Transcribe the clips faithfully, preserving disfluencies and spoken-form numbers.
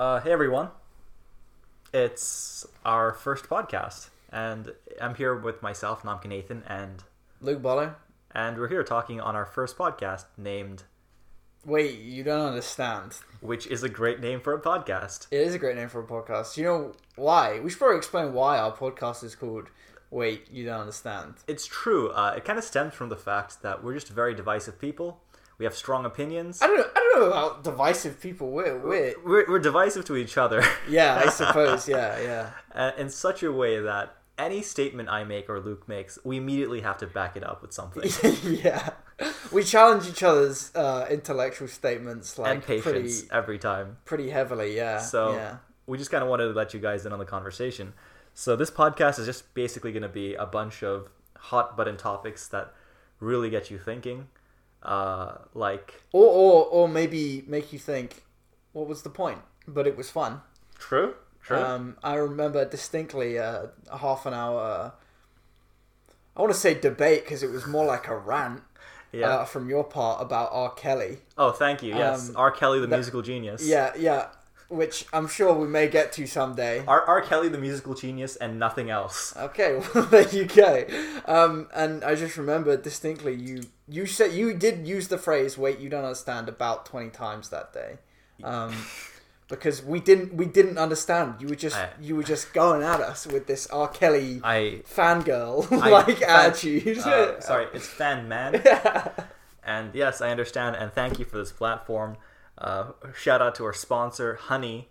Uh, hey everyone, it's our first podcast, and I'm here with myself, Namkin Nathan, and Luke Ballo, and we're here talking on our first podcast named Wait You Don't Understand, which is a great name for a podcast. It is a great name for a podcast. You know why? We should probably explain why our podcast is called Wait You Don't Understand. It's true. Uh, it kind of stems from the fact that we're just very divisive people. We have strong opinions. I don't know, I don't know about divisive people. We're, we're... We're, we're divisive to each other. Yeah, I suppose. Yeah, yeah. Uh, in such a way that any statement I make or Luke makes, we immediately have to back it up with something. Yeah. We challenge each other's uh, intellectual statements. Like, and patience pretty, every time. Pretty heavily, yeah. So yeah. We just kind of wanted to let you guys in on the conversation. So this podcast is just basically going to be a bunch of hot button topics that really get you thinking. Uh, like or, or or maybe make you think, what was the point? But it was fun. True, true. Um, I remember distinctly uh, a half an hour. I want to say debate because it was more like a rant. Yeah. Uh, from your part about R. Kelly. Oh, thank you. Yes, um, R. Kelly, the that, musical genius. Yeah, yeah. Which I'm sure we may get to someday. R. R. Kelly, the musical genius, and nothing else. Okay, well, there you go. Um, and I just remember distinctly you you said you did use the phrase "wait, you don't understand" about twenty times that day, um, because we didn't we didn't understand. You were just I, you were just going at us with this R. Kelly I, fangirl like attitude. Uh, sorry, it's fan man. Yeah. And yes, I understand, and thank you for this platform. Uh, shout out to our sponsor, Honey.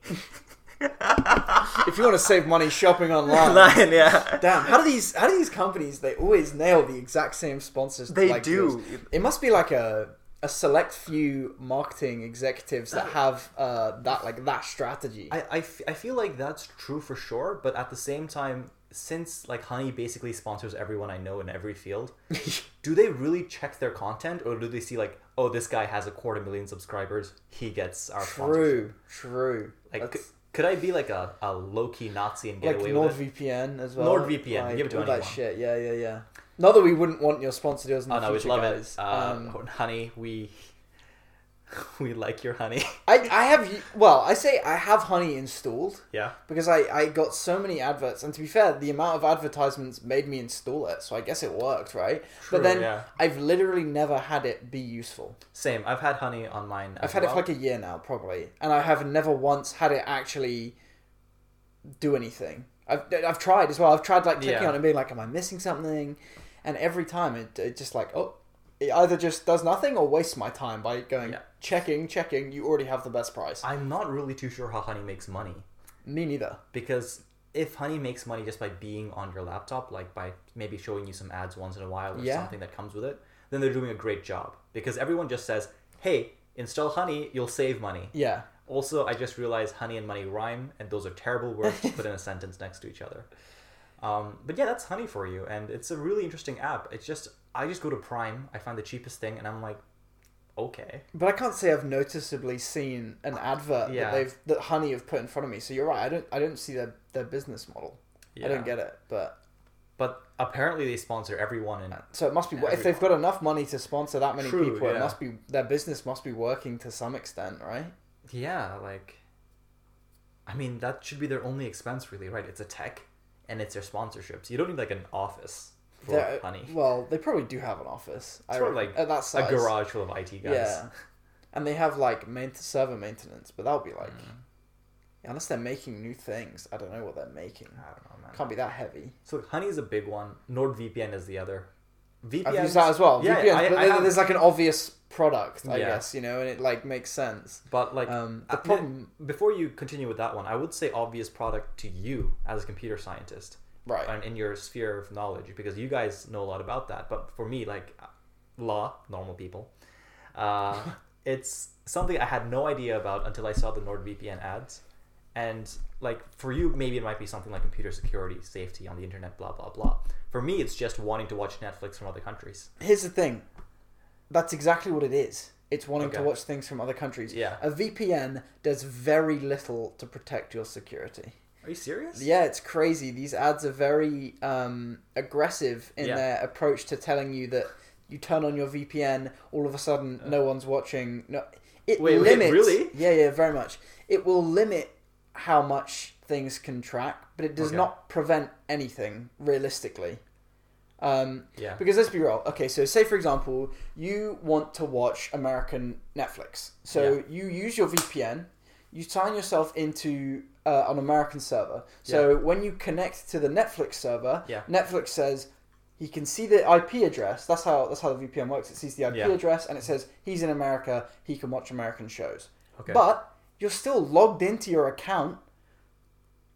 If you want to save money shopping online, Lion, yeah. Damn, how do these how do these companies? They always nail the exact same sponsors. They like do. Yours. It must be like a a select few marketing executives that have uh, that like that strategy. I, I, f- I feel like that's true for sure, but at the same time, since like Honey basically sponsors everyone I know in every field, do they really check their content, or do they see like, oh, this guy has a quarter million subscribers, he gets our true true like c- could I be like a, a low-key Nazi and get like away Nord with it? NordVPN as well NordVPN like, give it to all anyone. That shit yeah yeah yeah not that we wouldn't want your sponsor deals in the oh, no, future we love guys. It um, um Honey, we we like your honey. I, I have well I say I have Honey installed, yeah, because I, I got so many adverts, and to be fair, the amount of advertisements made me install it, so I guess it worked, right? True, but then yeah. I've literally never had it be useful. Same. I've had Honey on mine as I've had well. It for like a year now probably, and I have never once had it actually do anything. I've, I've tried as well I've tried like clicking yeah. on it and being like, am I missing something? And every time it, it just like oh it either just does nothing or wastes my time by going yeah. checking, checking, you already have the best price. I'm not really too sure how Honey makes money. Me neither. Because if Honey makes money just by being on your laptop, like by maybe showing you some ads once in a while or yeah. something that comes with it, then they're doing a great job. Because everyone just says, hey, install Honey, you'll save money. Yeah. Also, I just realized honey and money rhyme, and those are terrible words to put in a sentence next to each other. Um, but yeah, that's Honey for you, and it's a really interesting app. It's just... I just go to Prime, I find the cheapest thing, and I'm like, okay. But I can't say I've noticeably seen an advert yeah. that they've that Honey have put in front of me. So you're right, I don't I don't see their, their business model. Yeah. I don't get it. But but apparently they sponsor everyone in so it must be everyone. If they've got enough money to sponsor that many True, people, yeah. it must be their business must be working to some extent, right? Yeah, like I mean that should be their only expense really, right? It's a tech and it's their sponsorships. You don't need like an office. For Honey. Well, they probably do have an office. It's I sort of like that size. A garage full of I T guys. Yeah, and they have like main- server maintenance, but that'll be like, mm. unless they're making new things, I don't know what they're making. I don't know, man. Can't be that heavy. So Honey is a big one. NordVPN is the other. V P N. I've used that as well. Yeah, V P Ns, I, but I have... there's like an obvious product, I yeah. guess, you know, and it like makes sense. But like um, the problem before you continue with that one, I would say obvious product to you as a computer scientist. Right. And in your sphere of knowledge, because you guys know a lot about that. But for me, like law, normal people, uh, it's something I had no idea about until I saw the NordVPN ads. And like for you, maybe it might be something like computer security, safety on the internet, blah, blah, blah. For me, it's just wanting to watch Netflix from other countries. Here's the thing. That's exactly what it is. It's wanting okay. to watch things from other countries. Yeah. A V P N does very little to protect your security. Are you serious? Yeah, it's crazy. These ads are very um, aggressive in yeah. their approach to telling you that you turn on your V P N, all of a sudden uh, no one's watching. No, it wait, limits. Wait, really? Yeah, yeah, very much. It will limit how much things can track, but it does okay. not prevent anything realistically. Um, yeah. Because let's be real. Okay, so say for example, you want to watch American Netflix. So yeah. you use your V P N, you sign yourself into uh, an American server. So yeah. when you connect to the Netflix server, yeah. Netflix says he can see the I P address. That's how that's how the V P N works. It sees the I P yeah. address and it says he's in America. He can watch American shows. Okay. But you're still logged into your account.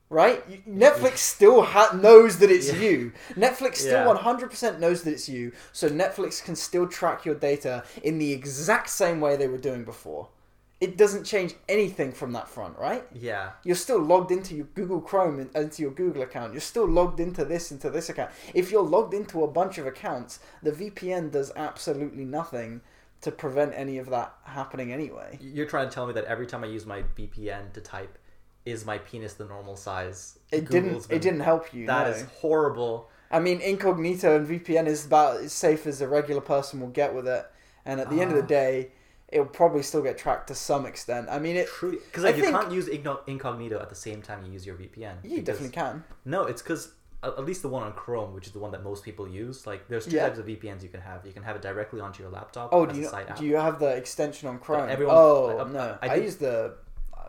Right? Netflix still ha- knows that it's yeah. you. Netflix still yeah. one hundred percent knows that it's you, so Netflix can still track your data in the exact same way they were doing before. It doesn't change anything from that front, right? Yeah. You're still logged into your Google Chrome, and into your Google account. You're still logged into this, into this account. If you're logged into a bunch of accounts, the V P N does absolutely nothing to prevent any of that happening anyway. You're trying to tell me that every time I use my V P N to type, is my penis the normal size? It Google's didn't. Been, it didn't help you. That no. is horrible. I mean, incognito and V P N is about as safe as a regular person will get with it. And at the uh, end of the day, it'll probably still get tracked to some extent. I mean, it because like, you think, can't use incognito at the same time you use your V P N. You because, definitely can. No, it's because at least the one on Chrome, which is the one that most people use. Like, there's two yeah. types of V P Ns you can have. You can have it directly onto your laptop. Oh, do you, not, do you have the extension on Chrome? Everyone, oh like, no, I, I, I use the.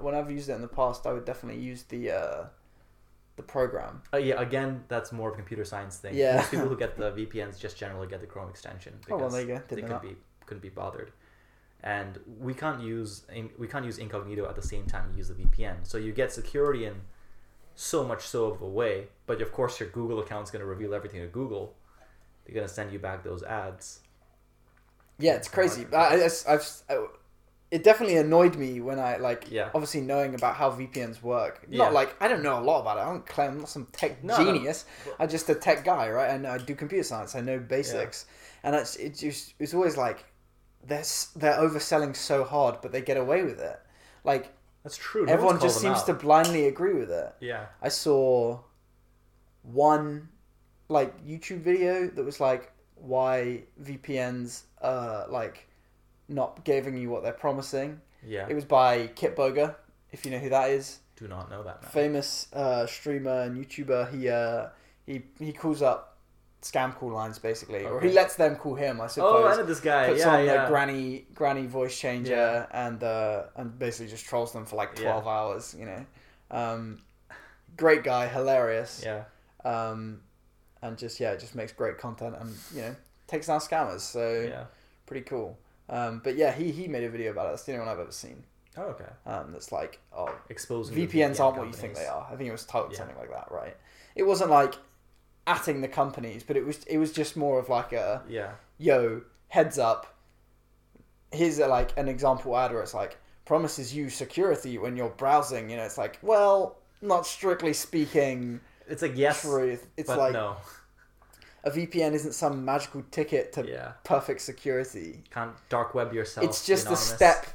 When I've used it in the past, I would definitely use the uh, the program. Uh, yeah, again, that's more of a computer science thing. Yeah. Most people who get the V P Ns just generally get the Chrome extension because oh, well, there you go. Didn't they couldn't be couldn't be bothered. And we can't use we can't use incognito at the same time you use the V P N. So you get security in so much so of a way, but of course your Google account's going to reveal everything to Google. They're going to send you back those ads. Yeah, it's crazy. I, I, I've. I, It definitely annoyed me when I, like, yeah. obviously knowing about how V P Ns work. Not yeah. like, I don't know a lot about it. I don't claim I'm not some tech no, genius. No. I'm just a tech guy, right? And I do computer science. I know basics. Yeah. And it's, it just, it's always like, they're, they're overselling so hard, but they get away with it. Like, that's true. No everyone just seems out. to blindly agree with it. Yeah. I saw one, like, YouTube video that was like, why V P Ns, uh, like... not giving you what they're promising. Yeah. It was by Kit Boga, if you know who that is. Do not know that. Man. Famous uh, streamer and YouTuber. He uh, he he calls up scam call lines basically, okay. or he lets them call him. I suppose. Oh, I know this guy. Puts yeah, on yeah. their granny granny voice changer yeah. and uh, and basically just trolls them for like twelve yeah. hours. You know, um, great guy, hilarious. Yeah. Um, and just yeah, just makes great content and you know takes down scammers. So yeah. pretty cool. Um, but yeah, he, he made a video about it. That's the only one I've ever seen. Oh, okay. Um, that's like, oh, exposing V P Ns V P N aren't companies. What you think they are. I think it was titled yeah. something like that, right? It wasn't like atting the companies, but it was it was just more of like a yeah, yo, heads up. Here's a, like an example ad where it's like promises you security when you're browsing. You know, it's like well, not strictly speaking. It's like yes, truth. It's but like no. A V P N isn't some magical ticket to yeah. perfect security. Can't dark web yourself. It's just a step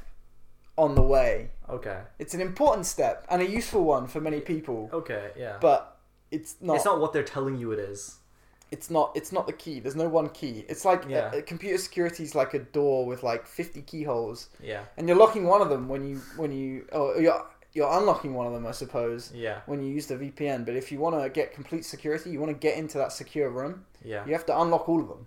on the way. Okay. It's an important step and a useful one for many people. Okay, yeah. But it's not... It's not what they're telling you it is. It's not It's not the key. There's no one key. It's like yeah. a, a computer security is like a door with like fifty keyholes. Yeah. And you're locking one of them when you... when you or you're, you're unlocking one of them, I suppose, yeah. when you use the V P N. But if you want to get complete security, you want to get into that secure room, yeah. you have to unlock all of them.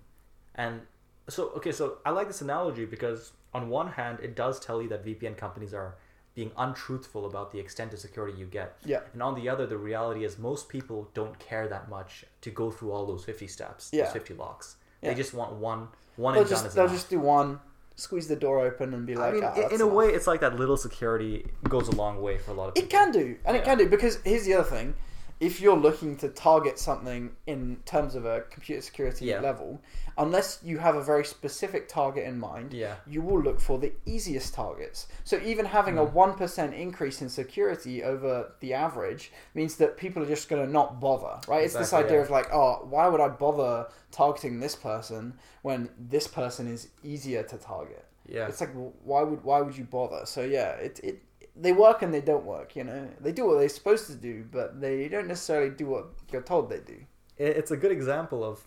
And so, okay, so I like this analogy because on one hand, it does tell you that V P N companies are being untruthful about the extent of security you get. Yeah. And on the other, the reality is most people don't care that much to go through all those fifty steps, yeah. those fifty locks. Yeah. They just want one, one and done is enough. They'll just do one. Squeeze the door open and be like, I mean, oh, in a way, it's like that little security goes a long way for a lot of people. It can do, and yeah. it can do, because here's the other thing. If you're looking to target something in terms of a computer security yeah. level, unless you have a very specific target in mind, yeah. you will look for the easiest targets. So even having mm. a one percent increase in security over the average means that people are just going to not bother, right? Exactly, it's this idea yeah. of like, oh, why would I bother targeting this person when this person is easier to target? Yeah. It's like, why would why would you bother? So yeah, it it they work and they don't work, you know. They do what they're supposed to do, but they don't necessarily do what you're told they do. It's a good example of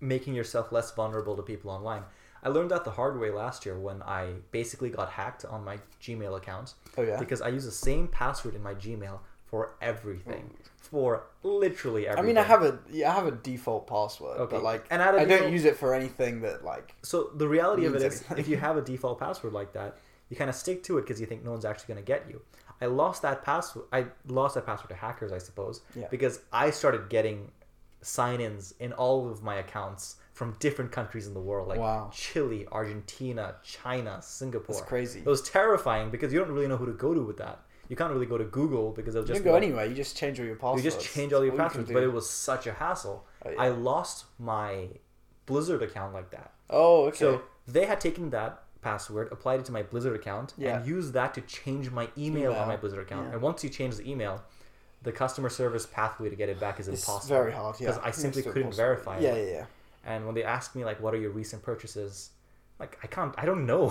making yourself less vulnerable to people online. I learned that the hard way last year when I basically got hacked on my Gmail account. Oh, yeah? Because I use the same password in my Gmail for everything. Mm. For literally everything. I mean, I have a, yeah, I have a default password, okay. but like, and I default... don't use it for anything that like... So the reality of it is, anything. If you have a default password like that, you kind of stick to it because you think no one's actually going to get you. I lost that password. I lost that password to hackers, I suppose, yeah. because I started getting sign-ins in all of my accounts from different countries in the world, like wow. Chile, Argentina, China, Singapore. That's crazy. It was terrifying because you don't really know who to go to with that. You can't really go to Google because they'll just... You can go like, anywhere. You just change all your passwords. You just change all your all passwords, you but it was such a hassle. Oh, yeah. I lost my Blizzard account like that. Oh, okay. So they had taken that password, applied it to my Blizzard account, yeah. and used that to change my email, email. on my Blizzard account. Yeah. And once you change the email, the customer service pathway to get it back is it's impossible. It's very hard, yeah. Because I simply it's couldn't impossible. verify yeah, it. Yeah, yeah, yeah. And when they asked me, like, what are your recent purchases? Like, I can't... I don't know.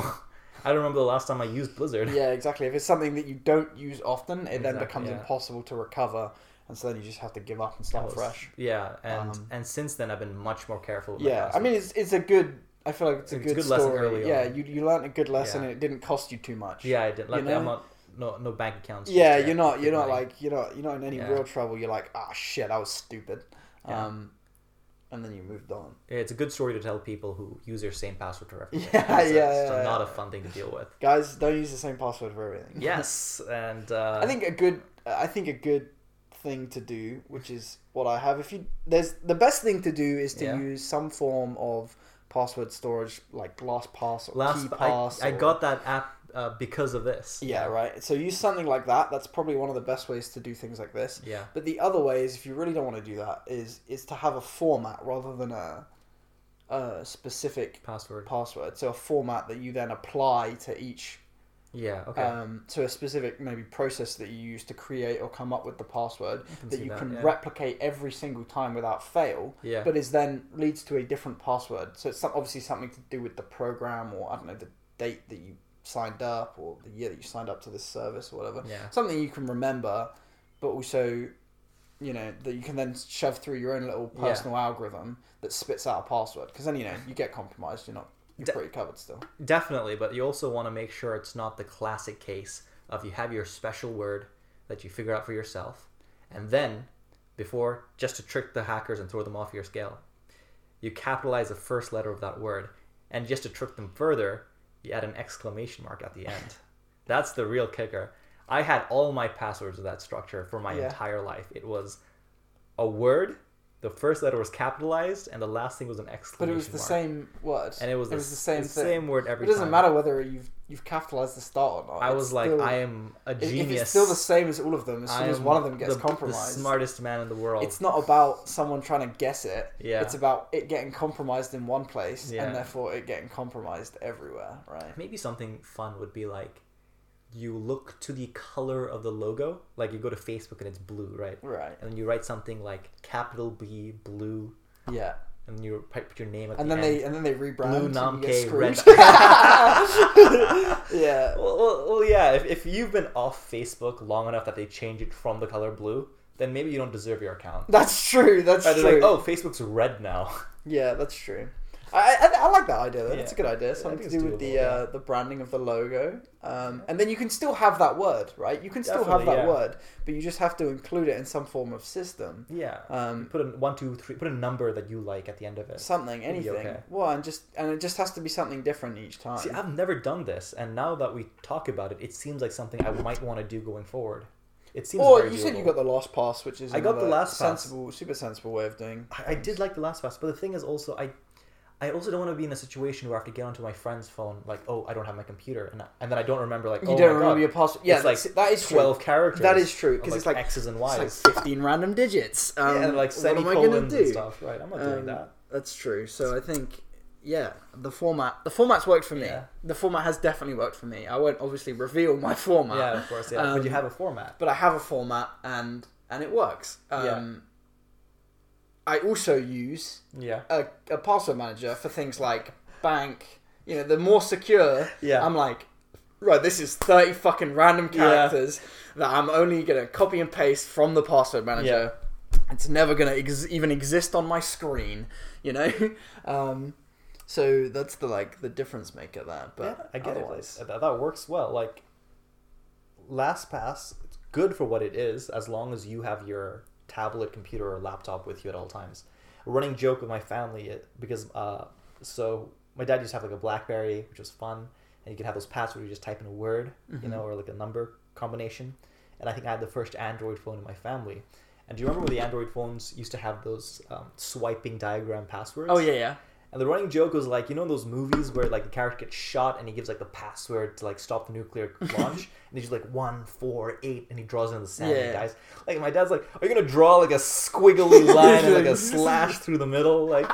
I don't remember the last time I used Blizzard. Yeah, exactly. If it's something that you don't use often, it exactly, then becomes yeah. impossible to recover, and so then you just have to give up and start was, fresh. Yeah, and um, and since then I've been much more careful. With yeah, I mean it's it's a good. I feel like it's a it's good, good story. lesson early yeah, on. Yeah, you you learned a good lesson, yeah. and it didn't cost you too much. Yeah, I didn't. Like you know? I'm not no no bank accounts. Yeah, you're not you're not money. like you're not you're not in any yeah. real trouble. You're like ah oh, shit, I was stupid. Yeah. Um, And then you moved on. It's a good story to tell people who use their same password for everything. Yeah, yeah, yeah. So yeah, not yeah. a fun thing to deal with. Guys, don't use the same password for everything. Yes, and uh, I think a good, I think a good thing to do, which is what I have. If you there's the best thing to do is to yeah. use some form of password storage, like LastPass or Last, KeyPass. I, I or, got that app uh, because of this. Yeah, yeah, right. So use something like that. That's probably one of the best ways to do things like this. Yeah. But the other way is, if you really don't want to do that, is is to have a format rather than a, a specific password. Password. So a format that you then apply to each. Yeah. Okay. Um, to a specific maybe process that you use to create or come up with the password that you that, can yeah. replicate every single time without fail. Yeah. But is then leads to a different password. So it's obviously something to do with the program, or I don't know, the date that you signed up, or the year that you signed up to this service or whatever. Yeah. Something you can remember, but also, you know, that you can then shove through your own little personal yeah. algorithm that spits out a password. Because then, you know, you get compromised. You're not, you're De- pretty covered still. Definitely, but you also want to make sure it's not the classic case of you have your special word that you figure out for yourself, and then, before, just to trick the hackers and throw them off your scale, you capitalize the first letter of that word, and just to trick them further, you add an exclamation mark at the end. That's the real kicker. I had all my passwords of that structure for my yeah. entire life. It was a word, the first letter was capitalized, and the last thing was an exclamation mark. But it was the mark. same word. And it was, it the, was the same the thing. same word every time. It doesn't time. matter whether you've you've capitalized the start or not. I it's was like, still, I am a genius. If it's still the same as all of them, as soon as one of them gets the, compromised. The smartest man in the world. It's not about someone trying to guess it. Yeah. It's about it getting compromised in one place, yeah. and therefore it getting compromised everywhere, right? Maybe something fun would be like, you look to the color of the logo, like you go to Facebook and it's blue, right? Right. And you write something like capital B blue. Yeah. And you put your name at and the then end. They, and then they rebrand. Blue Namke Red. yeah. Well, well, well, yeah. If if you've been off Facebook long enough that they change it from the color blue, then maybe you don't deserve your account. That's true. That's right, true. They're like, oh, Facebook's red now. Yeah, that's true. I, I I like that idea though. Yeah. That's a good idea. Something yeah, to do with doable, the yeah. uh, the branding of the logo, um, and then you can still have that word, right? You can still Definitely, have that yeah. word, but you just have to include it in some form of system. Yeah. Um, put a one, two, three. Put a number that you like at the end of it. Something, anything. Okay. Well, and just and it just has to be something different each time. See, I've never done this, and now that we talk about it, it seems like something I might want to do going forward. It seems. Or you doable. said you got the LastPass, which is I got the LastPass. Sensible, super sensible way of doing. I, I did like the LastPass, but the thing is also I. I also don't want to be in a situation where I have to get onto my friend's phone, like, oh, I don't have my computer, and I, and then I don't remember, like, you oh, don't my remember God. your password. Yeah, it's like that is twelve true. characters. That is true because like it's like X's and Y's, it's like fifteen random digits. Um, yeah, and like semicolons and stuff. Right, I'm not um, doing that. That's true. So I think, yeah, the format, the format's worked for me. Yeah. The format has definitely worked for me. I won't obviously reveal my format. Yeah, of course. Yeah, um, but you have a format. But I have a format, and and it works. Um, yeah. I also use yeah. a, a password manager for things like bank. You know, the more secure, yeah. I'm like, right, this is thirty fucking random characters yeah. that I'm only going to copy and paste from the password manager. Yeah. It's never going to ex- even exist on my screen, you know? Um, So that's the like the difference maker there. But yeah, I get otherwise... it. That, that works well. Like LastPass, it's good for what it is, as long as you have your tablet, computer, or laptop with you at all times. A running joke with my family it, because uh, so my dad used to have like a BlackBerry, which was fun, and you could have those pads where you just type in a word, mm-hmm. you know, or like a number combination. And I think I had the first Android phone in my family. And do you remember when the Android phones used to have those um, swiping diagram passwords? Oh yeah, yeah. And the running joke was like, you know those movies where like the character gets shot and he gives like the password to like stop the nuclear launch, and he's just like one four eight, and he draws in the sand yeah. and he dies. Like my dad's like, are you gonna draw like a squiggly line and like a slash through the middle? Like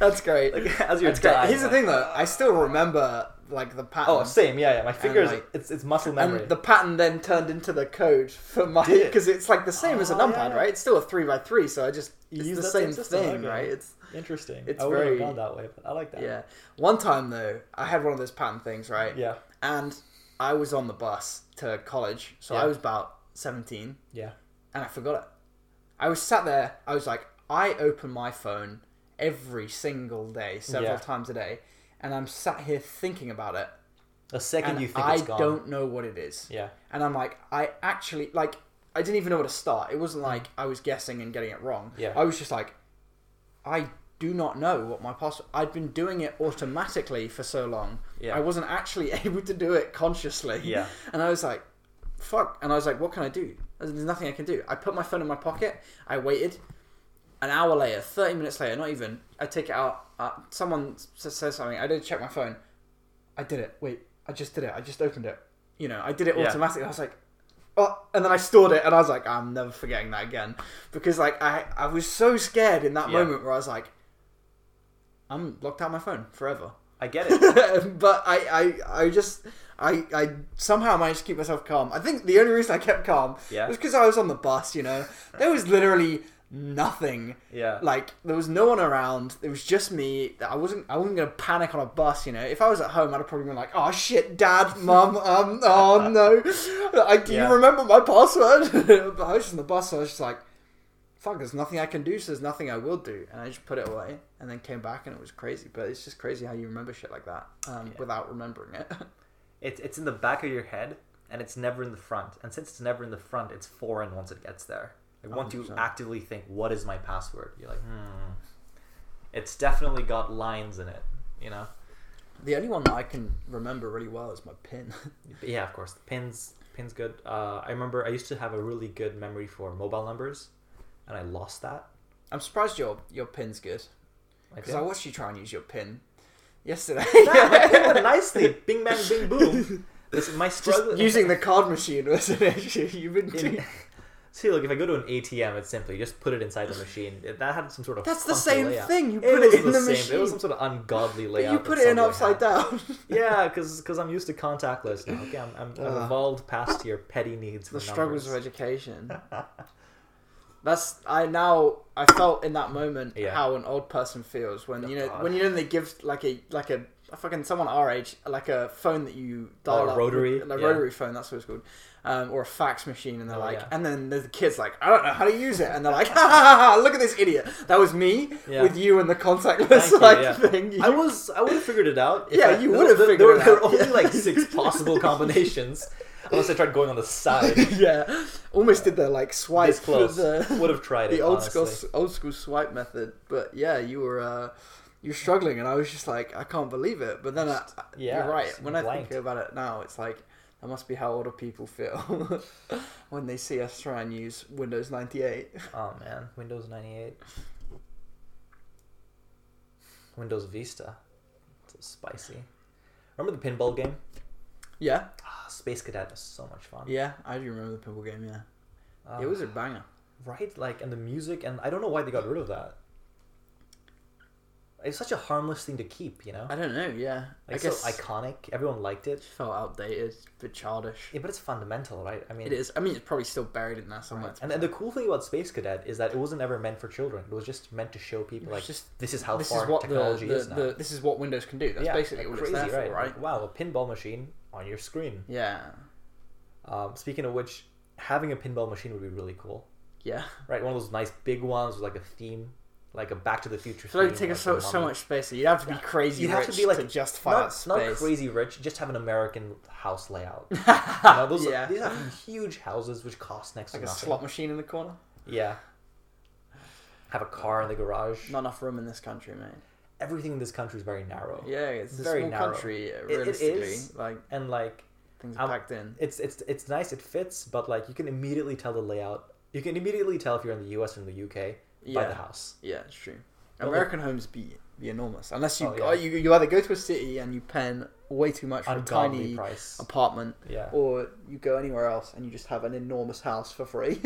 that's great. Like, as you're that's dying, great. Here's like, the thing though, I still remember like the pattern. Oh, same, yeah, yeah. My fingers, like, it's it's muscle memory. And the pattern then turned into the code for my because it? it's like the same oh, as a numpad, yeah, yeah. right? It's still a three by three, so I just you it's use the same thing, okay. right? It's interesting. It's I very gone that way, but I like that. Yeah. One time though, I had one of those pattern things, right? Yeah. And I was on the bus to college, so yeah. I was about seventeen. Yeah. And I forgot it. I was sat there. I was like, I open my phone every single day, several yeah. times a day, and I'm sat here thinking about it. A second, you think I it's gone. I don't know what it is. Yeah. And I'm like, I actually like, I didn't even know where to start. It wasn't like I was guessing and getting it wrong. Yeah. I was just like, I. do not know what my password... I'd been doing it automatically for so long. Yeah. I wasn't actually able to do it consciously. Yeah. And I was like, fuck. And I was like, what can I do? There's nothing I can do. I put my phone in my pocket. I waited. An hour later, thirty minutes later, not even, I take it out. Uh, someone says something. I didn't check my phone. I did it. Wait, I just did it. I just opened it. You know, I did it yeah. automatically. I was like, oh, and then I stored it and I was like, I'm never forgetting that again. Because like I, I was so scared in that yeah. moment where I was like, I'm locked out my phone forever. I get it. But I, I, I just, I, I somehow managed to keep myself calm. I think the only reason I kept calm yeah. was because I was on the bus, you know. There was literally nothing. Yeah. Like, there was no one around. It was just me. I wasn't, I wasn't going to panic on a bus, you know. If I was at home, I'd have probably been like, oh shit, dad, mum, um, oh no. I, do yeah. you remember my password? But I was just on the bus, so I was just like, fuck, there's nothing I can do, so there's nothing I will do. And I just put it away and then came back and it was crazy. But it's just crazy how you remember shit like that um, yeah. without remembering it. It's it's in the back of your head and it's never in the front. And since it's never in the front, it's foreign once it gets there. Like once you actively think, what is my password? You're like, hmm. It's definitely got lines in it, you know? The only one that I can remember really well is my pin. Yeah, of course. The pin's, pin's good. Uh, I remember I used to have a really good memory for mobile numbers. And I lost that. I'm surprised your your pin's good. Because I, I watched you try and use your pin yesterday. Nah, my pin went nicely. Bing, bang, bing, boom. This is my struggle. Just using the card machine was an issue. You've been doing... See, look, if I go to an A T M, it's simply just put it inside the machine. That had some sort of... That's the same layout. Thing. You put it, it in the, the machine. Same. It was some sort of ungodly layout. But you put it in upside down. Yeah, because I'm used to contactless now. Okay, I'm, I'm, uh, I've evolved past your petty needs for the numbers. The struggles of education. That's I now I felt in that moment yeah. how an old person feels when oh, you know God. when you know they give like a like a, a fucking someone our age like a phone that you dial like a rotary up, like a yeah. rotary phone, that's what it's called, um, or a fax machine, and they're oh, like yeah. and then there's the kids like, I don't know how to use it, and they're like, ha ha ha, look at this idiot. That was me yeah. with you and the contactless Thank like you, yeah. thing. You... I was I would have figured it out. Yeah, I, you would have figured there, it there out. There were only yeah. like six possible combinations. Unless I tried going on the side. Yeah. Almost yeah. did the, like, swipe. This close. The, would have tried it, the old honestly. school old school swipe method. But, yeah, you were uh, you were struggling, and I was just like, I can't believe it. But then, just, I, yeah, you're right. When blanked. I think about it now, it's like, that must be how older people feel when they see us try and use Windows ninety-eight. Oh, man. Windows ninety-eight. Windows Vista. So spicy. Remember the pinball game? Yeah. Oh, Space Cadet was so much fun. Yeah, I do remember the pinball game, yeah. Um, it was a banger. Right? Like, and the music, and I don't know why they got rid of that. It's such a harmless thing to keep, you know? I don't know, yeah. Like, I guess so iconic. Everyone liked it. It felt outdated, a bit childish. Yeah, but it's fundamental, right? I mean, it is. I mean, it's probably still buried in there somewhere. Right. And, and the cool thing about Space Cadet is that it wasn't ever meant for children. It was just meant to show people, like, just, this is how this far is technology the, the, is now. The, this is what Windows can do. That's yeah, basically what crazy, it's there for, right? right? Like, wow, a pinball machine on your screen. Yeah. Um, speaking of which, having a pinball machine would be really cool. Yeah. Right, one of those nice big ones with, like, a theme. like a Back to the Future. So it takes so, so much space. You have to be crazy. You have rich to be like to justify not, space. Not crazy rich. Just have an American house layout. You know, those yeah. are, these are huge houses which cost next like to nothing. Like a slot machine in the corner. Yeah. Have a car in the garage. Not enough room in this country, man. Everything in this country is very narrow. Yeah, it's, it's a very small narrow country. Realistically, it, it is. Like and like things are I'm, packed in. It's it's it's nice. It fits, but like you can immediately tell the layout. You can immediately tell if you're in the U S or in the U K. Yeah. By the house. Yeah, it's true. American well, homes be, be enormous. Unless you, oh, yeah. uh, you you either go to a city and you pen way too much for Ungodly a tiny price. apartment, yeah. or you go anywhere else and you just have an enormous house for free.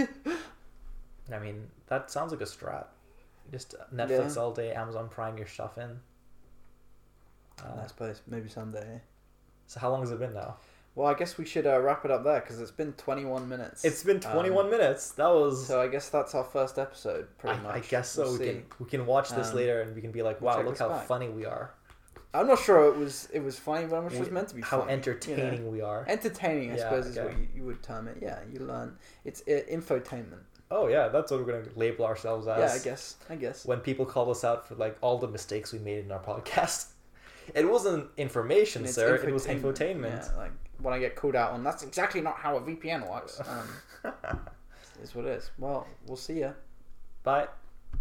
I mean, that sounds like a strat. Just Netflix yeah. all day, Amazon Prime your stuff in. Uh, nice place. Maybe someday. So how long has it been now? Well, I guess we should uh, wrap it up there because it's been twenty-one minutes. It's been twenty-one um, minutes. That was so. I guess that's our first episode, pretty I, much. I guess so. We'll we see. can we can watch this um, later and we can be like, wow, look how back. funny we are. I'm not sure it was it was funny, but I'm not sure it was meant to be. How funny, entertaining you know? we are. Entertaining, I yeah, suppose, okay. is what you, you would term it. Yeah, you learn. It's uh, infotainment. Oh yeah, that's what we're gonna label ourselves as. Yeah, I guess. I guess when people call us out for like all the mistakes we made in our podcast, it wasn't information, it's sir. It was infotainment. Yeah, like. When I get called out on, that's exactly not how a V P N works. Um, is what it is. Well, we'll see ya. Bye.